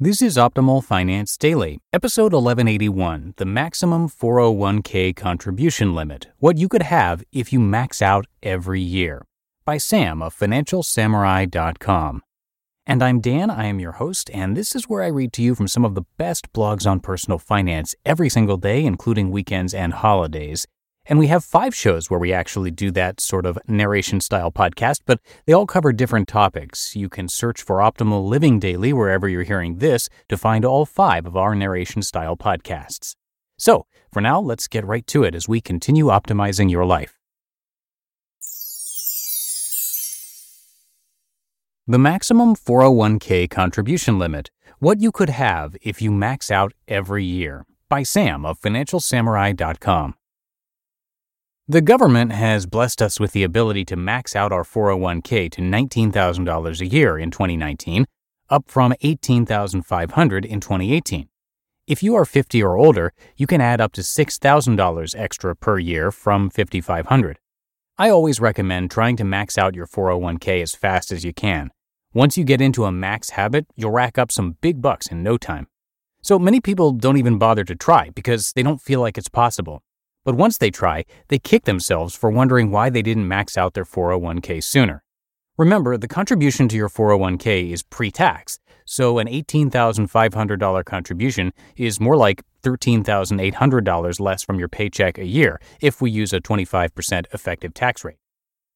This is Optimal Finance Daily, episode 1181, the maximum 401k contribution limit, what you could have if you max out every year, by Sam of FinancialSamurai.com. And I'm Dan, I am your host, and this is where I read to you from some of the best blogs on personal finance every single day, including weekends and holidays. And we have 5 shows where we actually do that sort of narration-style podcast, but they all cover different topics. You can search for Optimal Living Daily wherever you're hearing this to find all 5 of our narration-style podcasts. So, for now, let's get right to it as we continue optimizing your life. The maximum 401k contribution limit, what you could have if you max out every year, by Sam of FinancialSamurai.com. The government has blessed us with the ability to max out our 401k to $19,000 a year in 2019, up from $18,500 in 2018. If you are 50 or older, you can add up to $6,000 extra per year from $5,500. I always recommend trying to max out your 401k as fast as you can. Once you get into a max habit, you'll rack up some big bucks in no time. So many people don't even bother to try because they don't feel like it's possible. But once they try, they kick themselves for wondering why they didn't max out their 401k sooner. Remember, the contribution to your 401k is pre-tax, so an $18,500 contribution is more like $13,800 less from your paycheck a year if we use a 25% effective tax rate.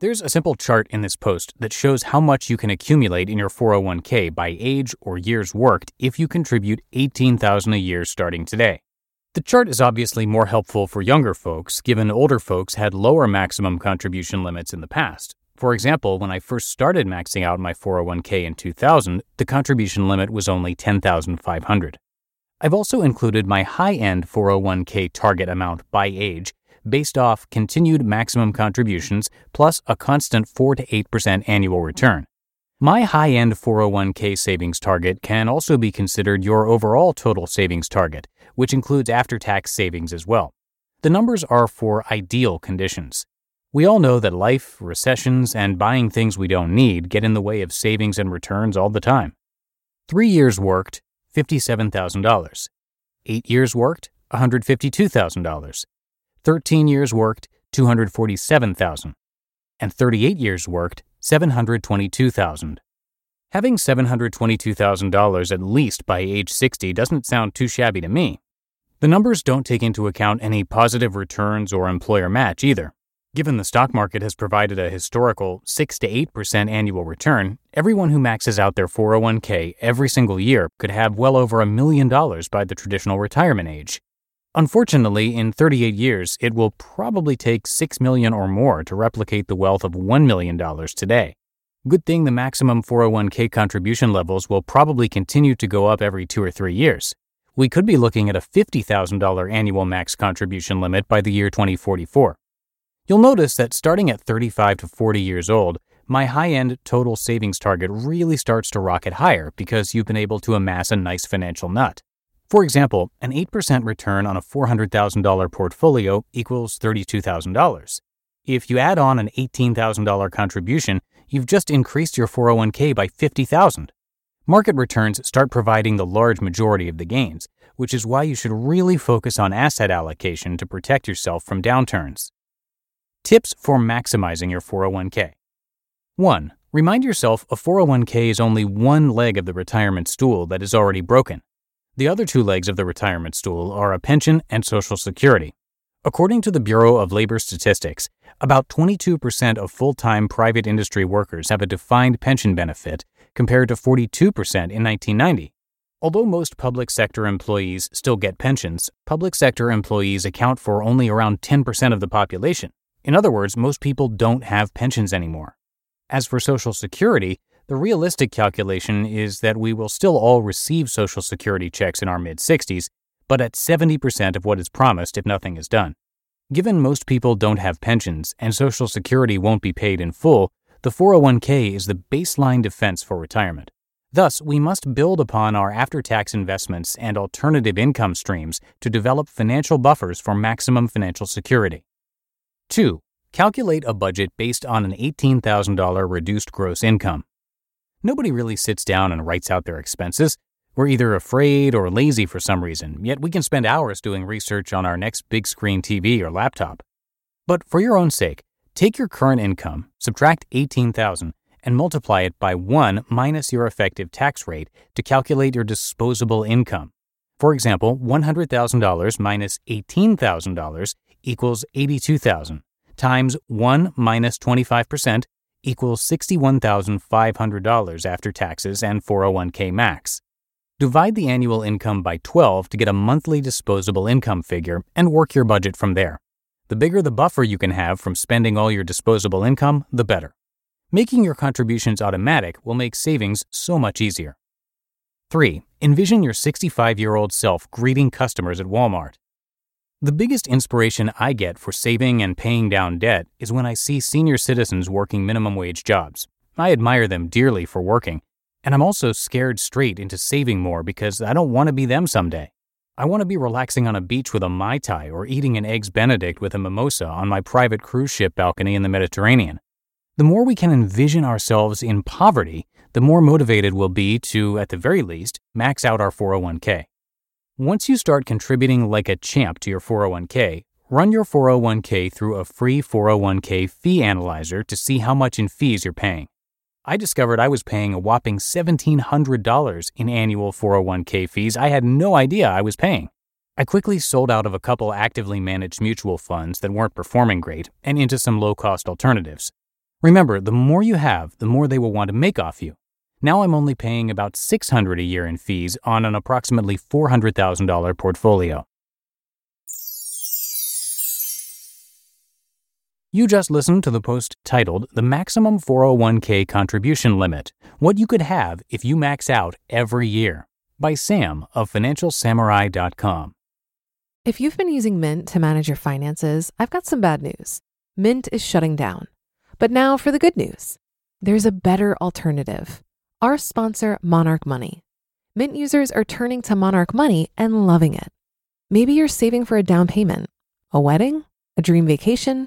There's a simple chart in this post that shows how much you can accumulate in your 401k by age or years worked if you contribute $18,000 a year starting today. The chart is obviously more helpful for younger folks, given older folks had lower maximum contribution limits in the past. For example, when I first started maxing out my 401k in 2000, the contribution limit was only $10,500. I've also included my high-end 401k target amount by age, based off continued maximum contributions plus a constant 4 to 8% annual return. My high-end 401k savings target can also be considered your overall total savings target, which includes after-tax savings as well. The numbers are for ideal conditions. We all know that life, recessions, and buying things we don't need get in the way of savings and returns all the time. 3 years worked, $57,000. 8 years worked, $152,000. 13 years worked, $247,000. And 38 years worked, $722,000. Having $722,000 at least by age 60 doesn't sound too shabby to me. The numbers don't take into account any positive returns or employer match either. Given the stock market has provided a historical 6 to 8% annual return, everyone who maxes out their 401k every single year could have well over $1 million by the traditional retirement age. Unfortunately, in 38 years, it will probably take $6 million or more to replicate the wealth of $1 million today. Good thing the maximum 401k contribution levels will probably continue to go up every 2 or 3 years. We could be looking at a $50,000 annual max contribution limit by the year 2044. You'll notice that starting at 35 to 40 years old, my high-end total savings target really starts to rocket higher because you've been able to amass a nice financial nut. For example, an 8% return on a $400,000 portfolio equals $32,000. If you add on an $18,000 contribution, you've just increased your 401k by $50,000. Market returns start providing the large majority of the gains, which is why you should really focus on asset allocation to protect yourself from downturns. Tips for maximizing your 401k. 1. Remind yourself a 401k is only one leg of the retirement stool that is already broken. The other two legs of the retirement stool are a pension and Social Security. According to the Bureau of Labor Statistics, about 22% of full-time private industry workers have a defined pension benefit, compared to 42% in 1990. Although most public sector employees still get pensions, public sector employees account for only around 10% of the population. In other words, most people don't have pensions anymore. As for Social Security, the realistic calculation is that we will still all receive Social Security checks in our mid-60s, but at 70% of what is promised if nothing is done. Given most people don't have pensions and Social Security won't be paid in full, the 401k is the baseline defense for retirement. Thus, we must build upon our after-tax investments and alternative income streams to develop financial buffers for maximum financial security. 2. Calculate a budget based on an $18,000 reduced gross income. Nobody really sits down and writes out their expenses. We're either afraid or lazy for some reason, yet we can spend hours doing research on our next big screen TV or laptop. But for your own sake, take your current income, subtract $18,000, and multiply it by 1 minus your effective tax rate to calculate your disposable income. For example, $100,000 minus $18,000 equals $82,000, times 1 minus 25% equals $61,500 after taxes and 401k max. Divide the annual income by 12 to get a monthly disposable income figure and work your budget from there. The bigger the buffer you can have from spending all your disposable income, the better. Making your contributions automatic will make savings so much easier. 3. Envision your 65-year-old self greeting customers at Walmart. The biggest inspiration I get for saving and paying down debt is when I see senior citizens working minimum wage jobs. I admire them dearly for working. And I'm also scared straight into saving more because I don't want to be them someday. I want to be relaxing on a beach with a Mai Tai or eating an Eggs Benedict with a mimosa on my private cruise ship balcony in the Mediterranean. The more we can envision ourselves in poverty, the more motivated we'll be to, at the very least, max out our 401k. Once you start contributing like a champ to your 401k, run your 401k through a free 401k fee analyzer to see how much in fees you're paying. I discovered I was paying a whopping $1,700 in annual 401k fees I had no idea I was paying. I quickly sold out of a couple actively managed mutual funds that weren't performing great and into some low-cost alternatives. Remember, the more you have, the more they will want to make off you. Now I'm only paying about $600 a year in fees on an approximately $400,000 portfolio. You just listened to the post titled, "The Maximum 401k Contribution Limit, What You Could Have If You Max Out Every Year," by Sam of FinancialSamurai.com. If you've been using Mint to manage your finances, I've got some bad news. Mint is shutting down. But now for the good news. There's a better alternative. Our sponsor, Monarch Money. Mint users are turning to Monarch Money and loving it. Maybe you're saving for a down payment, a wedding, a dream vacation,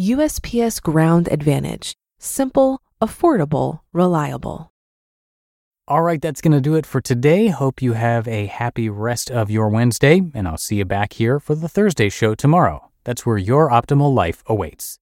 USPS Ground Advantage. Simple, affordable, reliable. All right, that's going to do it for today. Hope you have a happy rest of your Wednesday, and I'll see you back here for the Thursday show tomorrow. That's where your optimal life awaits.